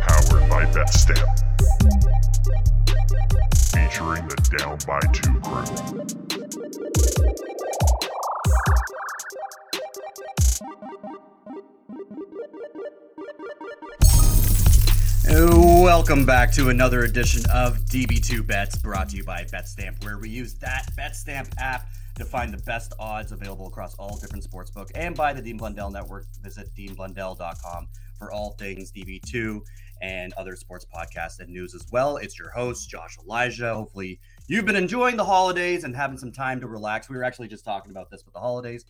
powered by Betstamp, featuring the Down by Two crew. Welcome back to another edition of DB2 Bets, brought to you by Betstamp, where we use that Betstamp app to find the best odds available across all different sportsbook, and by the Dean Blundell Network. Visit deanblundell.com for all things DB2 and other sports podcasts and news as well. It's your host, Josh Elijah. Hopefully you've been enjoying the holidays and having some time to relax. We were actually just talking about this with the holidays.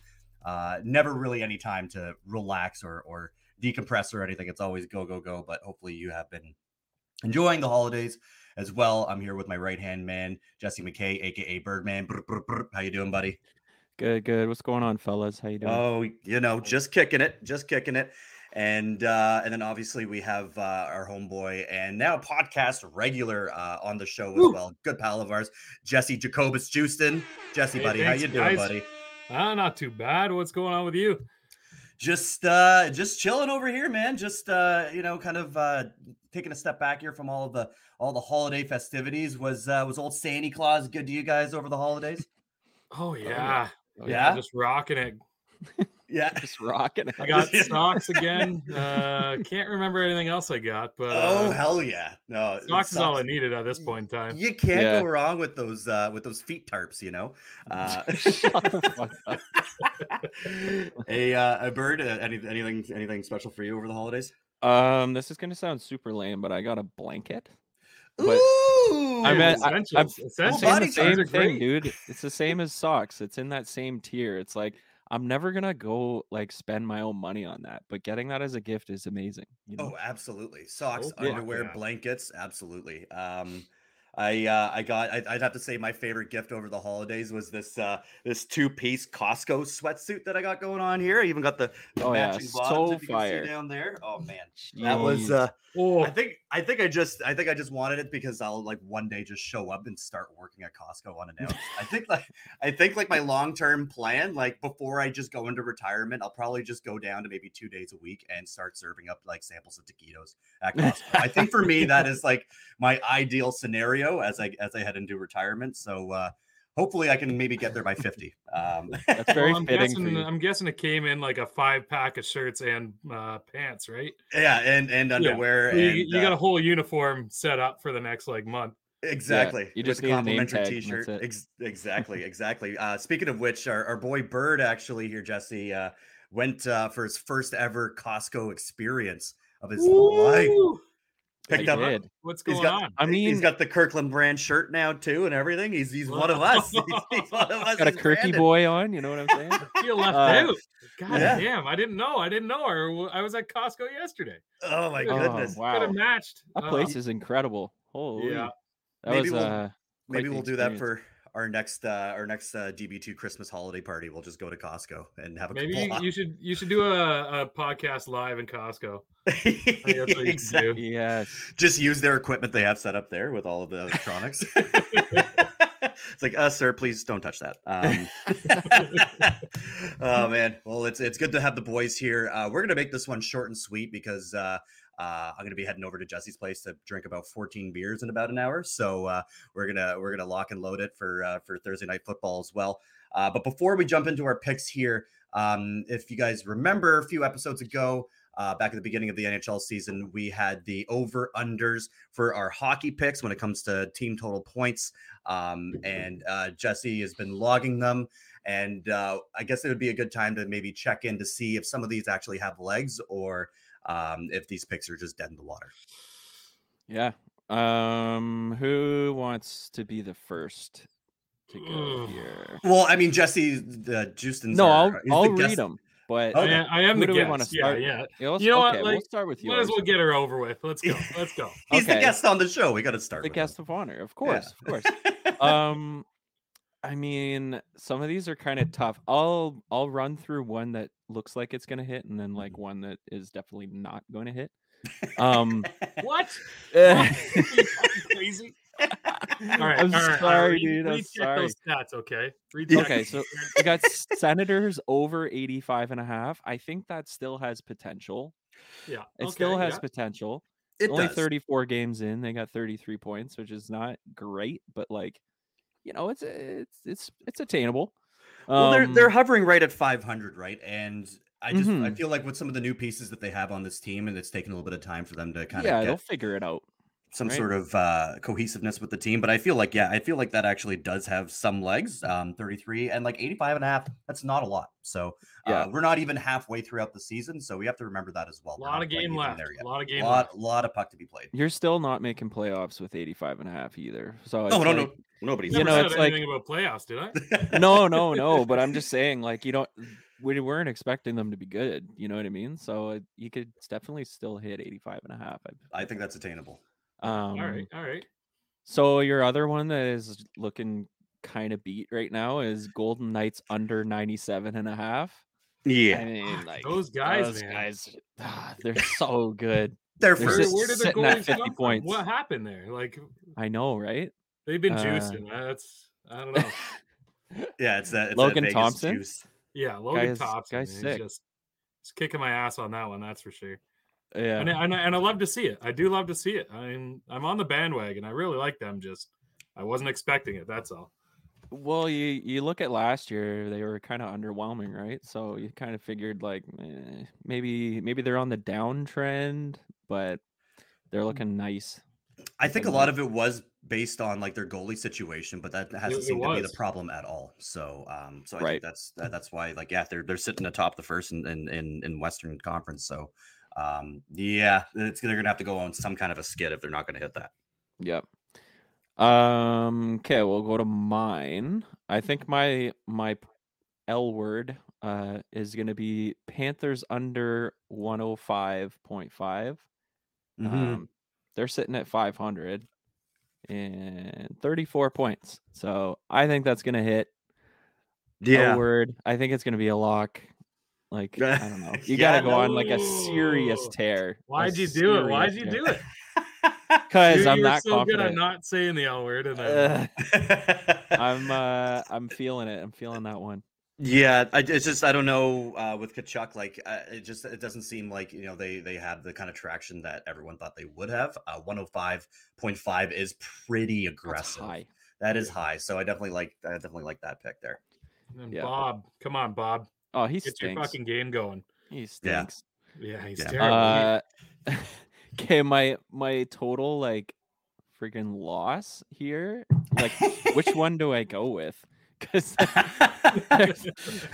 Never really any time to relax or decompress or anything. It's always go, go, go. But hopefully you have been enjoying the holidays as well. I'm here with my right-hand man, Jesse McKay, a.k.a. Birdman. Brr, brr, brr. How you doing, buddy? Good, good. What's going on, fellas? How you doing? Oh, you know, just kicking it. And then obviously we have our homeboy and now podcast regular on the show as well. Good pal of ours, Jesse Jacobus Justin. Jesse, buddy, thanks, how you doing, guys? Buddy? Not too bad. What's going on with you? Just chilling over here, man. Just taking a step back here from all the holiday festivities. Was old Santa Claus good to you guys over the holidays? Oh yeah, yeah. Just rocking it. Yeah, just rocking it. I got socks again. Can't remember anything else I got, but hell yeah, no, socks is all I needed at this point in time. You can't go wrong with those feet tarps, you know. Shut the fuck up. A bird, anything special for you over the holidays? This is gonna sound super lame, but I got a blanket. Ooh, I'm saying the same thing, dude. It's the same as socks. It's in that same tier. It's like I'm never gonna go like spend my own money on that, but getting that as a gift is amazing. You know? Oh, absolutely. Socks, underwear, blankets, absolutely. I'd have to say my favorite gift over the holidays was this two-piece Costco sweatsuit that I got going on here. I even got the matching bottoms, if you can see down there. Oh man, that was. I think I just wanted it because I'll like one day just show up and start working at Costco unannounced. I think my long-term plan, like before I just go into retirement, I'll probably just go down to maybe 2 days a week and start serving up like samples of taquitos at Costco. I think for me that is like my ideal scenario as I head into retirement. So hopefully I can maybe get there by 50. That's very fitting. I'm guessing it came in like a 5-pack of shirts and pants, right? Yeah, and underwear. Yeah. You got a whole uniform set up for the next like month. Exactly. Yeah, you just need a complimentary t-shirt. Exactly. Speaking of which, our boy Bird actually here, Jesse, went for his first ever Costco experience of his life. Picked up. What's going on? I mean, he's got the Kirkland brand shirt now too, and everything. He's one of us. He's one of us. Got a Kirky boy on. You know what I'm saying? I feel left out. God damn! I didn't know her. I was at Costco yesterday. Oh my goodness! Wow. Could have matched. That place is incredible. Holy. Yeah. Maybe we'll do that for our next DB2 Christmas holiday party. We'll just go to Costco and have a you should do a podcast live in Costco. Exactly. Yes. Just use their equipment they have set up there with all of the electronics. It's like, sir, please don't touch that. Oh man. Well, it's good to have the boys here. We're going to make this one short and sweet because, I'm going to be heading over to Jesse's place to drink about 14 beers in about an hour. So we're gonna lock and load it for Thursday night football as well. But before we jump into our picks here, if you guys remember a few episodes ago, back at the beginning of the NHL season, we had the over-unders for our hockey picks when it comes to team total points. And Jesse has been logging them. And I guess it would be a good time to maybe check in to see if some of these actually have legs or if these picks are just dead in the water. Yeah. Who wants to be the first to go here? Well, I mean, Jesse, the Justin's. No, I'll read them. But okay. I am the guest. Yeah. You know what? Like, we'll start with you. Might as well get her over with. Let's go. He's the guest on the show. We got to start. The guest of honor, of course, of course. I mean, some of these are kind of tough. I'll run through one that looks like it's gonna hit, and then like one that is definitely not going to hit. What? Crazy. All right, dude. I'm sorry. Those stats, okay. Okay, so we got Senators over 85.5. I think that still has potential. Yeah, it still has potential. It only does. 34 games in, they got 33 points, which is not great, but like, you know, it's attainable. Well, they're hovering right at 500, right? And I just I feel like with some of the new pieces that they have on this team, and it's taken a little bit of time for them to kind of get, they'll figure it out. Some sort of cohesiveness with the team, but I feel like that actually does have some legs. 33 and like 85 and a half. That's not a lot. So we're not even halfway throughout the season, so we have to remember that as well. A lot of game left. A lot of puck to be played. You're still not making playoffs with 85 and a half either. So it's no, nobody's. You know, it's anything about playoffs, did I? No. But I'm just saying, like we weren't expecting them to be good. You know what I mean? So you could definitely still hit 85 and a half. I think that's attainable. All right. So your other one that is looking kind of beat right now is Golden Knights under 97 and a half. Yeah. I mean, like those guys, they're so good. They're first. Where did the goalies come from? What happened there? Like, I know, right? They've been juicing. I don't know. Yeah, it's that Logan Thompson. Juice. Yeah, Logan Thompson. Guy's sick. He's kicking my ass on that one, that's for sure. Yeah, and I love to see it. I do love to see it. I'm on the bandwagon. I really like them. Just I wasn't expecting it. That's all. Well, you look at last year; they were kind of underwhelming, right? So you kind of figured like maybe they're on the downtrend, but they're looking nice. I think a lot of it was based on like their goalie situation, but that hasn't seemed to be the problem at all. So, I think that's why like they're sitting atop the first in Western Conference. So. They're gonna have to go on some kind of a skid if they're not gonna hit that. Yep. Okay, we'll go to mine. I think my L word is gonna be Panthers under 105.5. They're sitting at 500 and 34 points. So I think that's gonna hit. Yeah. L word. I think it's gonna be a lock. Like, I don't know. You got to go on like a serious tear. Why'd you do it? Because I'm not so confident. Good at not saying the L word. And I'm feeling it. I'm feeling that one. Yeah, I don't know with Kachuk. Like, it doesn't seem like they have the kind of traction that everyone thought they would have. 105.5 is pretty aggressive. That is high. So I definitely like that pick there. And Bob, come on, Bob. Oh, he stinks. Get your fucking game going. He stinks. Yeah, he's terrible. Okay, my total like freaking loss here. Like, which one do I go with? Because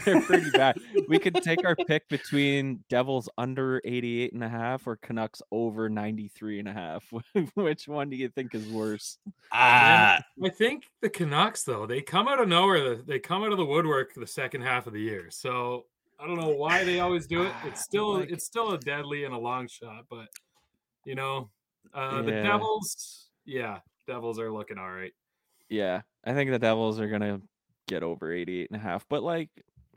they're pretty bad. We could take our pick between Devils under 88 and a half or Canucks over 93 and a half. Which one do you think is worse? I think the Canucks, though, they come out of nowhere. They come out of the woodwork the second half of the year. So I don't know why they always do it. It's still a deadly and a long shot, but the Devils are looking all right. Yeah, I think the Devils are gonna get over 88 and a half, but like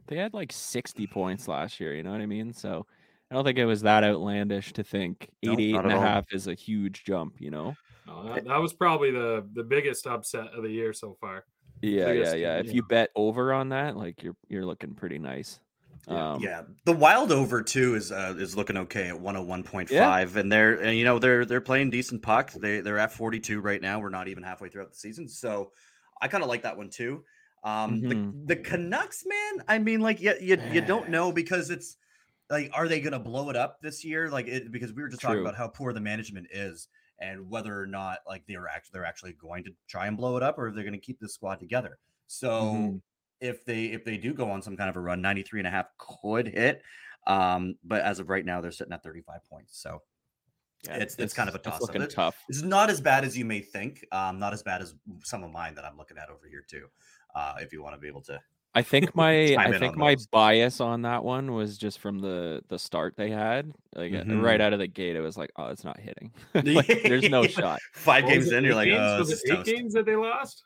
they had like 60 points last year, you know what I mean? So I don't think it was that outlandish to think 88 and a half is a huge jump, you know? No, that was probably the biggest upset of the year so far. Yeah. If you bet over on that, like you're looking pretty nice. The Wild over too is looking okay at 101.5, and they're playing decent puck. They're at 42 right now. We're not even halfway throughout the season, so I kind of like that one too. The Canucks, man, I mean, like you don't know, because it's like, are they gonna blow it up this year? Like, because we were just talking about how poor the management is and whether or not like they're actually going to try and blow it up, or they're gonna keep this squad together. So if they do go on some kind of a run, 93 and a half could hit. But as of right now, they're sitting at 35 points. So it's kind of a toss. It's tough. It's not as bad as you may think. Not as bad as some of mine that I'm looking at over here too. If you want to be able to, I think my bias on that one was just from the start they had, like right out of the gate. It was like, oh, it's not hitting. Like, there's no shot. Five games in, you're like, oh, was it 8 games that they lost?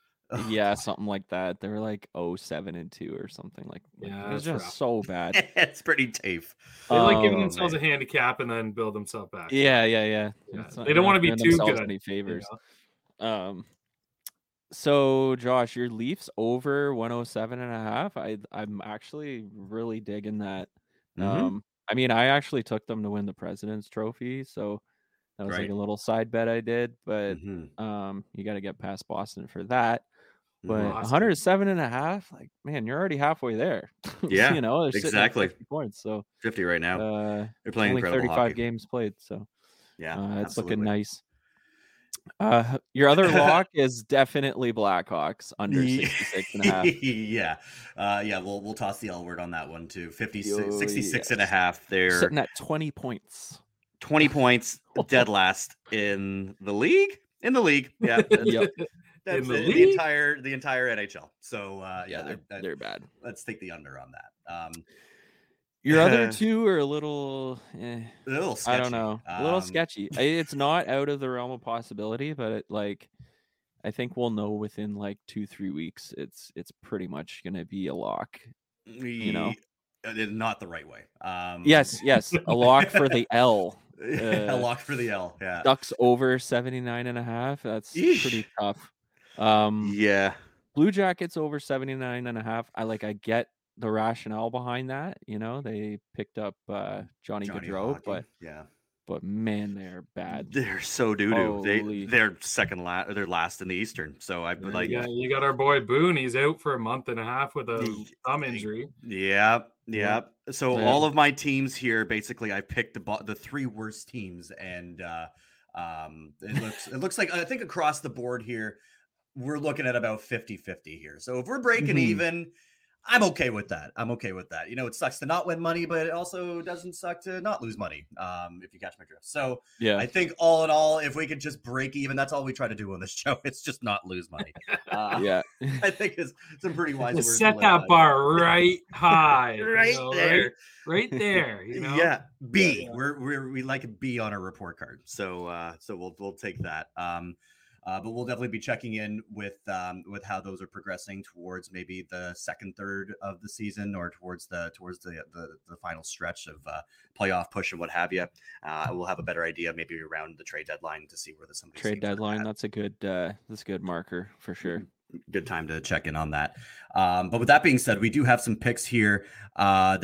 Yeah, something like that. They were like 7-2 or something like that. Yeah, it was just rough. So bad. It's pretty tafe. They like giving themselves a handicap and then build themselves back. Yeah. They don't want to be too good. Any favors. You know? So Josh, your Leafs over 107 and a half. I'm actually really digging that. I mean, I actually took them to win the President's Trophy, so That was right. Like a little side bet I did, but you got to get past Boston for that. But 107.5, like, man, you're already halfway there. Yeah, you know, exactly. 50 points, so 50 right now. They're playing only 35 hockey. Games played, so yeah, it's looking nice. Your other lock is definitely Blackhawks under 66.5. Yeah. We'll toss the L word on that one too. 66 and a half. They're sitting at 20 points. 20 points, dead last in the league. Yeah. That's the entire NHL. So they're bad. Let's take the under on that. Your other two are a little sketchy. I don't know. A little sketchy. It's not out of the realm of possibility, but I think we'll know within 2-3 weeks. It's pretty much going to be a lock. You know, not the right way. Yes, a lock for the L. A lock for the L. Yeah. Ducks over 79.5. That's pretty tough. Yeah. Blue Jackets over 79.5. I get the rationale behind that, you know, they picked up Johnny Gaudreau, but man, they're bad. They're so doo-doo. They're they're last in the Eastern. So you got our boy Boone. He's out for a month and a half with a thumb injury. Yeah. So all of my teams here, basically, I picked the three worst teams, and it looks like I think across the board here, we're looking at about 50-50 here. So if we're breaking even. I'm okay with that. You know, it sucks to not win money, but it also doesn't suck to not lose money, if you catch my drift. So yeah. I think all in all, if we could just break even, that's all we try to do on this show. It's just not lose money. I think it's some pretty wise words. Set that bar right high. Right there. You know? Yeah. B. Yeah. We like a B on our report card. So we'll take that. But we'll definitely be checking in with how those are progressing towards maybe the second third of the season, or towards the final stretch of playoff push and what have you. We'll have a better idea maybe around the trade deadline to see where the that's a good marker for sure. Good time to check in on that. But with that being said, we do have some picks here we're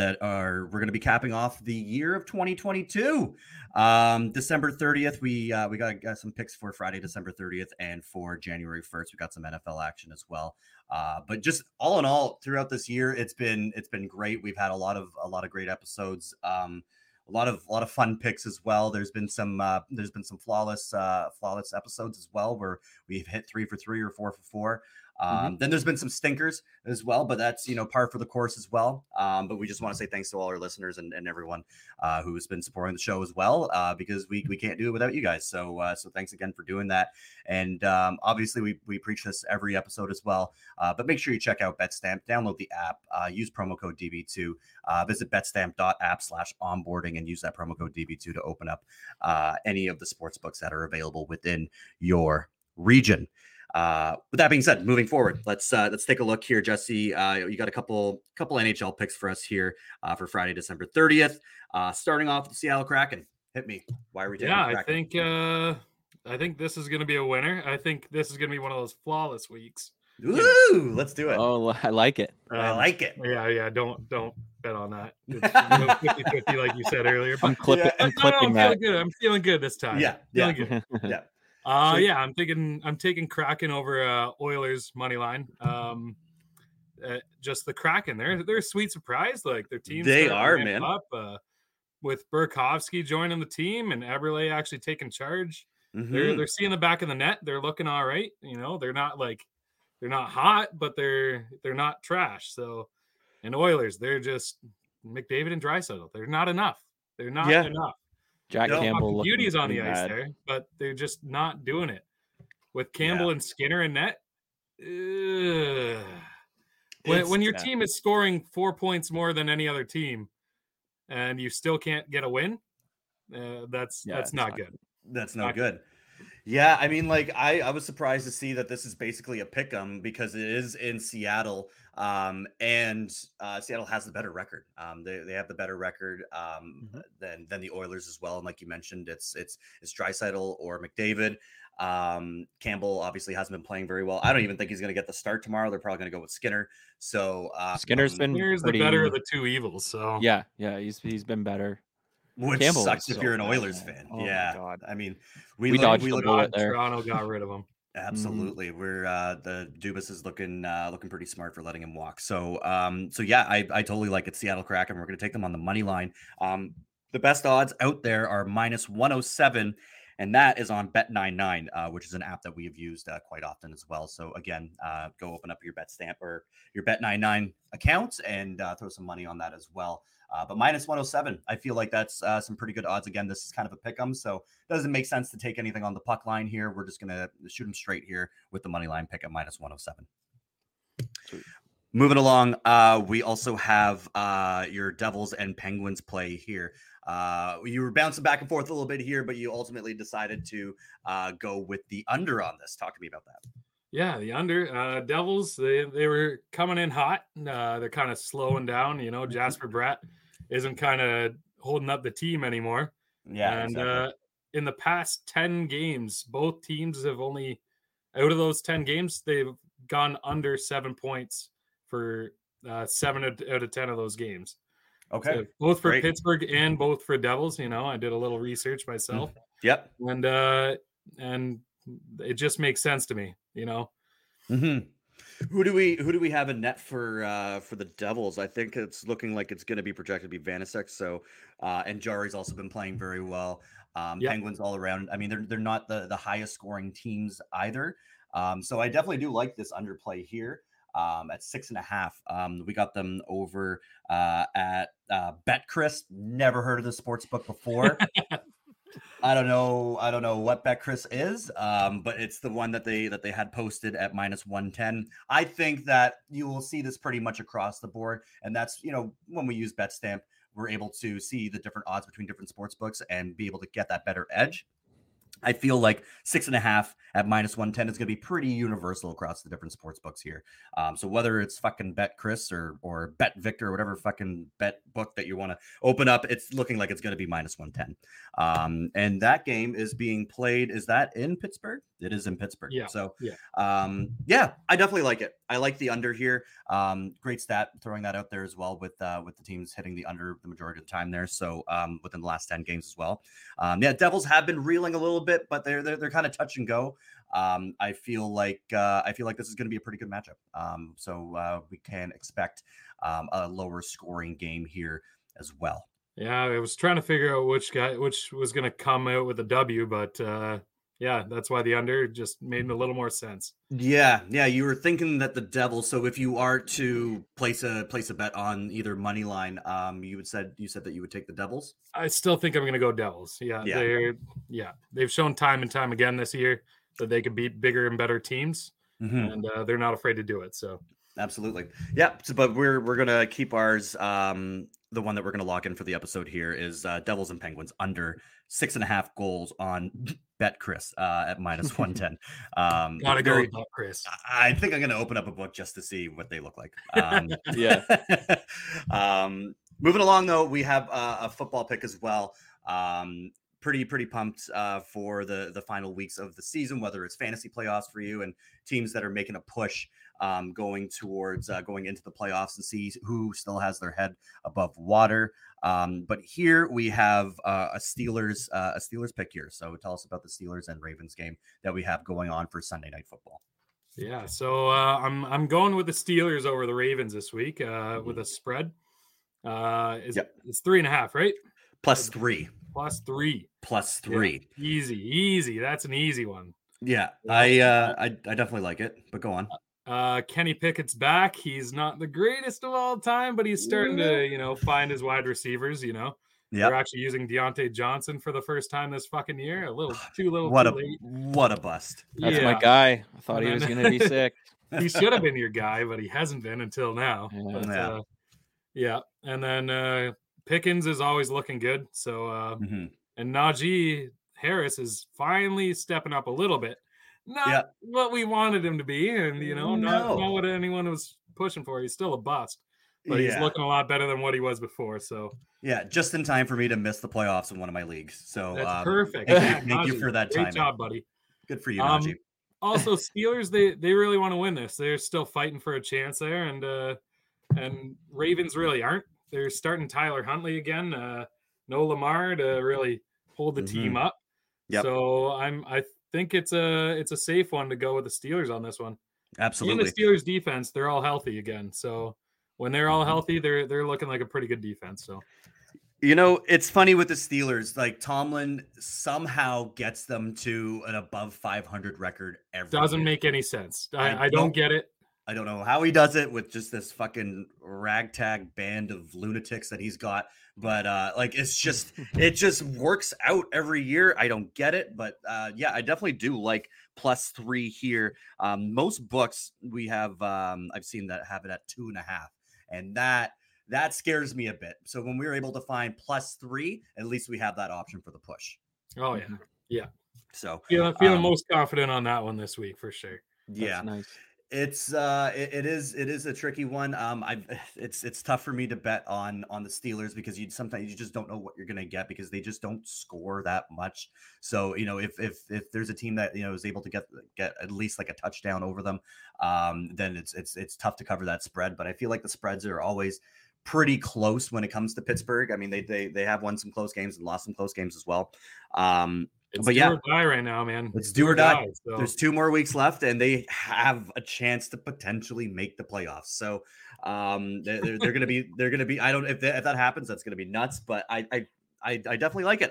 going to be capping off the year of 2022. December 30th, we got some picks for Friday, December 30th, and for January 1st, we got some NFL action as well. But just all in all, throughout this year, it's been great. We've had a lot of great episodes. A lot of fun picks as well. There's been some flawless episodes as well, where we've hit 3 for 3 or 4 for 4. Then there's been some stinkers as well, but that's, you know, par for the course as well. But we just want to say thanks to all our listeners and everyone who has been supporting the show as well, because we can't do it without you guys. So so thanks again for doing that. And obviously we preach this every episode as well. But make sure you check out Betstamp, download the app, use promo code DB2, visit betstamp.app/onboarding and use that promo code DB2 to open up any of the sports books that are available within your region. With that being said, moving forward, let's take a look here, Jesse. You got a couple NHL picks for us here for Friday, December 30th. Starting off with the Seattle Kraken. Hit me. Why are we taking the Kraken? I think this is going to be a winner. I think this is going to be one of those flawless weeks. Ooh, let's do it. Oh, I like it. Yeah. Don't bet on that. It's 50-50, like you said earlier. But I'm clipping that. I'm feeling good this time. Yeah. Yeah. I'm taking Kraken over Oilers money line. Just the Kraken, they're a sweet surprise. Like their team, they are, man. Up, with Burkowski joining the team and Eberle actually taking charge, they're seeing the back of the net. They're looking all right. You know, they're not hot, but they're not trash. So, and Oilers, they're just McDavid and Draisaitl. They're not enough. They're not enough. Jack Campbell, beauties on the ice there, but they're just not doing it with Campbell and Skinner in net. When your team is scoring 4 points more than any other team, and you still can't get a win, that's not good. That's not good. Yeah, I mean, I was surprised to see that this is basically a pick 'em because it is in Seattle, and Seattle has the better record. They have the better record than the Oilers as well. And like you mentioned, it's Draisaitl or McDavid. Campbell obviously hasn't been playing very well. I don't even think he's going to get the start tomorrow. They're probably going to go with Skinner. So Skinner's been the better of the two evils. So he's been better. Which Campbell sucks if so you're an Oilers fan. Oh yeah. I mean, we dodged there. Toronto got rid of him. Absolutely. Mm-hmm. We're the Dubas is looking pretty smart for letting him walk. So yeah, I totally like it. Seattle Kraken. We're going to take them on the money line. The best odds out there are -107. And that is on Bet99, which is an app that we have used quite often as well. So again, go open up your Betstamp or your Bet99 accounts and throw some money on that as well. But -107, I feel like that's some pretty good odds. Again, this is kind of a pick'em, so it doesn't make sense to take anything on the puck line here. We're just going to shoot them straight here with the money line pick at -107. Sweet. Moving along, we also have your Devils and Penguins play here. You were bouncing back and forth a little bit here, but you ultimately decided to go with the under on this. Talk to me about that. Yeah, the under. Devils, they were coming in hot. They're kind of slowing down. You know, Jasper Bratt isn't kind of holding up the team anymore. Yeah, and exactly. In the past 10 games, both teams have only, out of those 10 games, they've gone under 7 points for 7 out of 10 of those games. Okay. So both for Pittsburgh and both for Devils. You know, I did a little research myself. Yep. And it just makes sense to me, you know? Mm-hmm. Who do we have in net for the Devils? I think it's looking like it's going to be projected to be Vanisek. So, and Jari's also been playing very well. Yep. Penguins all around. I mean, they're not the highest scoring teams either. So I definitely do like this underplay here. At 6.5, we got them over at BetChris. Never heard of the sports book before. I don't know what BetChris is, but it's the one that they had posted at -110. I think that you will see this pretty much across the board, and that's, you know, when we use Betstamp, we're able to see the different odds between different sports books and be able to get that better edge. I feel like 6.5 at -110 is going to be pretty universal across the different sports books here. So whether it's fucking BetChris or BetVictor or whatever fucking bet book that you want to open up, it's looking like it's going to be -110. And that game is being played. Is that in Pittsburgh? It is in Pittsburgh. Yeah. So yeah. I definitely like it. I like the under here. Great stat throwing that out there as well with the teams hitting the under the majority of the time there. So within the last 10 games as well. Yeah, Devils have been reeling a little bit, but they're kind of touch and go. I feel like this is going to be a pretty good matchup. So we can expect a lower scoring game here as well. Yeah, I was trying to figure out which was going to come out with a W, but yeah, that's why the under just made a little more sense. Yeah, you were thinking that the Devils. So if you are to place a bet on either money line, you said that you would take the Devils. I still think I'm going to go Devils. Yeah. They've shown time and time again this year that they can beat bigger and better teams, and they're not afraid to do it. So absolutely, yeah. So, but we're going to keep ours. The one that we're going to lock in for the episode here is Devils and Penguins under 6.5 goals on BetChris at -110. Gotta go with BetChris. I think I'm going to open up a book just to see what they look like. Yeah. Moving along though, we have a football pick as well. Pretty pumped for the final weeks of the season, whether it's fantasy playoffs for you and teams that are making a push. Going into the playoffs and see who still has their head above water. But here we have a Steelers pick here. So tell us about the Steelers and Ravens game that we have going on for Sunday Night Football. Yeah, so I'm going with the Steelers over the Ravens this week with a spread. It's 3.5, right? Plus three. Yeah, easy. That's an easy one. Yeah, I definitely like it. But go on. Kenny Pickett's back. He's not the greatest of all time, but he's starting to, find his wide receivers, They're actually using Deontay Johnson for the first time this fucking year. Too late. What a bust. That's my guy. I thought he was going to be sick. He should have been your guy, but he hasn't been until now. Yeah. And then Pickens is always looking good. So, and Najee Harris is finally stepping up a little bit. Not what we wanted him to be, and not what anyone was pushing for. He's still a bust, but he's looking a lot better than what he was before. So just in time for me to miss the playoffs in one of my leagues. So that's perfect. Thank you for that. Great job, buddy. Good for you, Najee. Also, Steelers they really want to win this. They're still fighting for a chance there, and Ravens really aren't. They're starting Tyler Huntley again. no Lamar to really hold the team up. Yep. So I think it's a safe one to go with the Steelers on this one. Absolutely. Even the Steelers defense, they're all healthy again. So when they're all healthy, they're looking like a pretty good defense. So, you know, it's funny with the Steelers, like Tomlin somehow gets them to an above 500 record every doesn't year. Make any sense. I don't get it. I don't know how he does it with just this fucking ragtag band of lunatics that he's got, but it just works out every year. I don't get it, but yeah, I definitely do like +3 here. Most books we have, I've seen that have it at 2.5, and that scares me a bit. So when we were able to find +3, at least we have that option for the push. Oh yeah, yeah. So feeling most confident on that one this week for sure. That's nice. It's it is a tricky one. It's tough for me to bet on the Steelers because sometimes you just don't know what you're gonna get because they just don't score that much. So you know if there's a team that you know is able to get at least like a touchdown over them, then it's tough to cover that spread. But I feel like the spreads are always pretty close when it comes to Pittsburgh. I mean they have won some close games and lost some close games as well. It's but do or die right now, man. It's do or die. So. There's 2 more weeks left, and they have a chance to potentially make the playoffs. So they're going to be. I don't. If that happens, that's going to be nuts. But I definitely like it.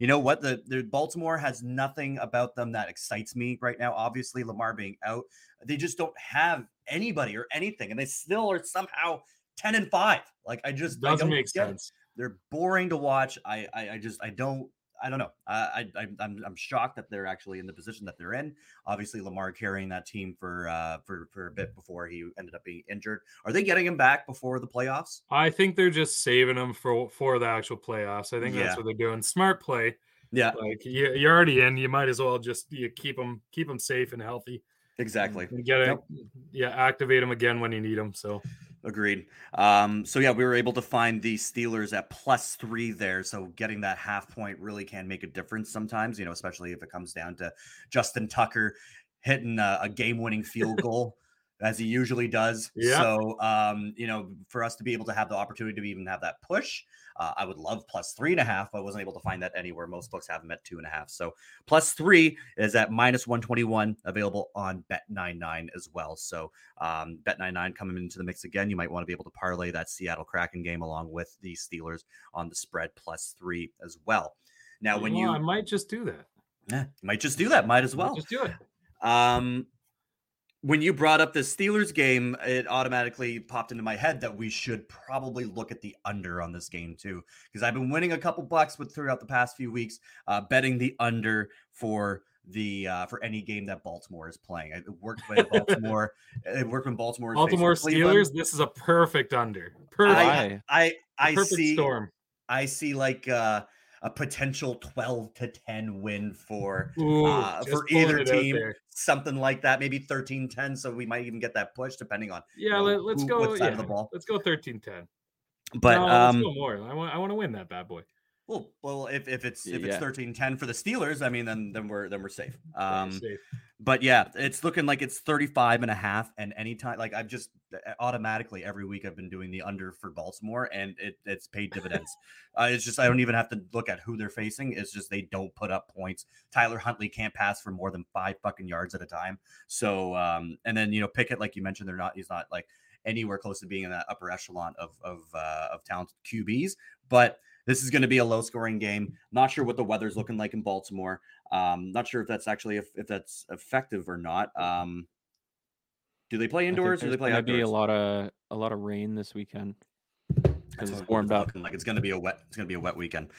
You know what? The Baltimore has nothing about them that excites me right now. Obviously, Lamar being out, they just don't have anybody or anything, and they still are somehow 10-5. Like I just doesn't make sense. They're boring to watch. I don't know. I'm shocked that they're actually in the position that they're in. Obviously, Lamar carrying that team for a bit before he ended up being injured. Are they getting him back before the playoffs? I think they're just saving him for the actual playoffs. I think that's what they're doing. Smart play. Yeah, like you're already in. You might as well just keep him safe and healthy. Exactly. And activate him again when you need him. So. Agreed. So yeah, we were able to find the Steelers at +3 there. So getting that half point really can make a difference sometimes, you know, especially if it comes down to Justin Tucker hitting a game-winning field goal as he usually does. Yeah. So, you know, for us to be able to have the opportunity to even have that push, I would love +3.5, but I wasn't able to find that anywhere. Most books have them at 2.5. So +3 is at -121, available on Bet99 as well. So Bet99 coming into the mix again. You might want to be able to parlay that Seattle Kraken game along with the Steelers on the spread +3 as well. Now, I might just do that. Yeah, might just do that. Might as well. Just do it. When you brought up the Steelers game, it automatically popped into my head that we should probably look at the under on this game too, because I've been winning a couple bucks throughout the past few weeks, betting the under for any game that Baltimore is playing. It worked when Baltimore. It worked when Baltimore Steelers. This is a perfect under. Perfect storm. I see like a potential 12-10 win for either team, something like that, maybe 13-10. So we might even get that push depending on of the ball. Let's go 13-10. But let's go more. I want to win that bad boy. Well, if it's 13-10 for the Steelers, I mean, then we're safe. But yeah, it's looking like it's 35.5, and anytime, like I've just automatically every week I've been doing the under for Baltimore, and it's paid dividends. It's just I don't even have to look at who they're facing. It's just they don't put up points. Tyler Huntley can't pass for more than 5 fucking yards at a time. So and then you know Pickett, like you mentioned, he's not like anywhere close to being in that upper echelon of talented QBs, but. This is going to be a low-scoring game. Not sure what the weather's looking like in Baltimore. Not sure if that's actually if that's effective or not. Do they play indoors or do they play outdoors? There's going to be a lot of rain this weekend because it's warmed up. Like it's going to be a wet weekend.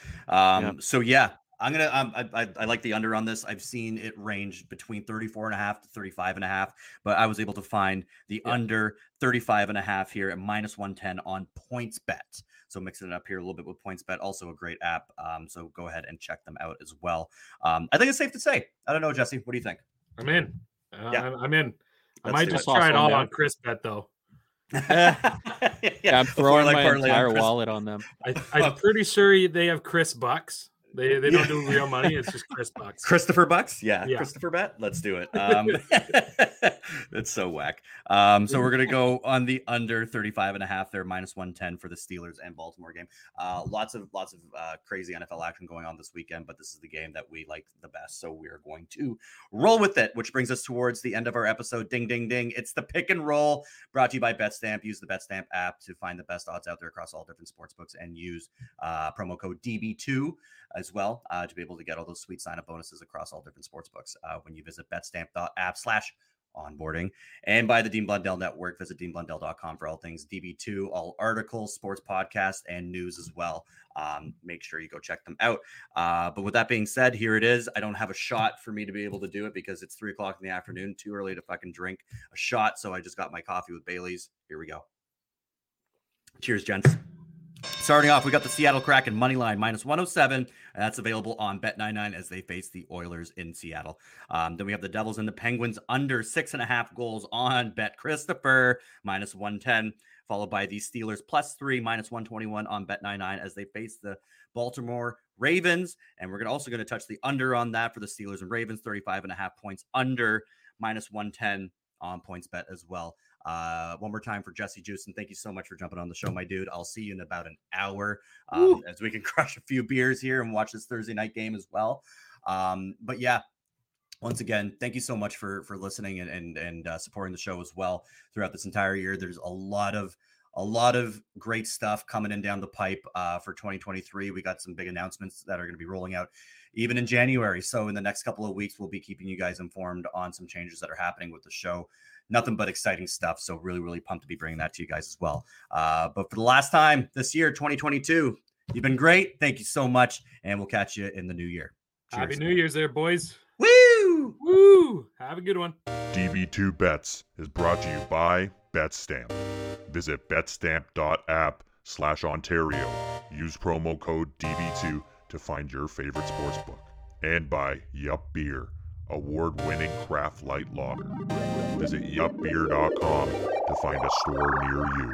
So yeah, I like the under on this. I've seen it range between 34.5 to 35.5, but I was able to find the under 35.5 here at -110 on Points Bet. So mixing it up here a little bit with Points Bet, also a great app. So go ahead and check them out as well. I think it's safe to say. I don't know, Jesse. What do you think? I'm in. I'm in. I might just try it all on ChrisBet though. I'm throwing my entire wallet on them. I'm pretty sure they have Chris Bucks. They don't do real money. It's just Chris Bucks. Christopher Bucks? Yeah. Christopher Bet. Let's do it. That's so whack. So we're going to go on the under 35.5 there, -110 for the Steelers and Baltimore game. Lots of crazy NFL action going on this weekend, but this is the game that we like the best. So we're going to roll with it, which brings us towards the end of our episode. Ding, ding, ding. It's the pick and roll brought to you by Betstamp. Use the Betstamp app to find the best odds out there across all different sports books and use promo code DB2 as well to be able to get all those sweet sign-up bonuses across all different sports books when you visit betstamp.app/onboarding, and by the Dean Blundell Network. Visit deanblundell.com for all things DB2, all articles, sports podcasts, and news as well. Make sure you go check them out. But with that being said, here it is. I don't have a shot for me to be able to do it because it's 3:00 in the afternoon, too early to fucking drink a shot. So I just got my coffee with Bailey's. Here we go. Cheers, gents. Starting off, we got the Seattle Kraken money line -107, and that's available on Bet99 as they face the Oilers in Seattle. Then we have the Devils and the Penguins under 6.5 goals on BetChris -110, followed by the Steelers +3 -121 on Bet99 as they face the Baltimore Ravens, and we're also going to touch the under on that for the Steelers and Ravens 35.5 points under -110 on Points Bet as well. One more time for Jesse Juice, and thank you so much for jumping on the show, my dude. I'll see you in about an hour as we can crush a few beers here and watch this Thursday night game as well. But yeah, once again, thank you so much for listening and supporting the show as well throughout this entire year. There's a lot of great stuff coming in down the pipe for 2023. We got some big announcements that are going to be rolling out even in January. So in the next couple of weeks, we'll be keeping you guys informed on some changes that are happening with the show. Nothing but exciting stuff. So really, really pumped to be bringing that to you guys as well. But for the last time this year, 2022, you've been great. Thank you so much. And we'll catch you in the new year. Cheers. Happy New Year's there, boys. Woo! Woo! Have a good one. DB2 Bets is brought to you by Betstamp. Visit betstamp.app/Ontario. Use promo code DB2 to find your favorite sportsbook. And by Yup Beer, award-winning craft light lager. Visit yupbeer.com to find a store near you.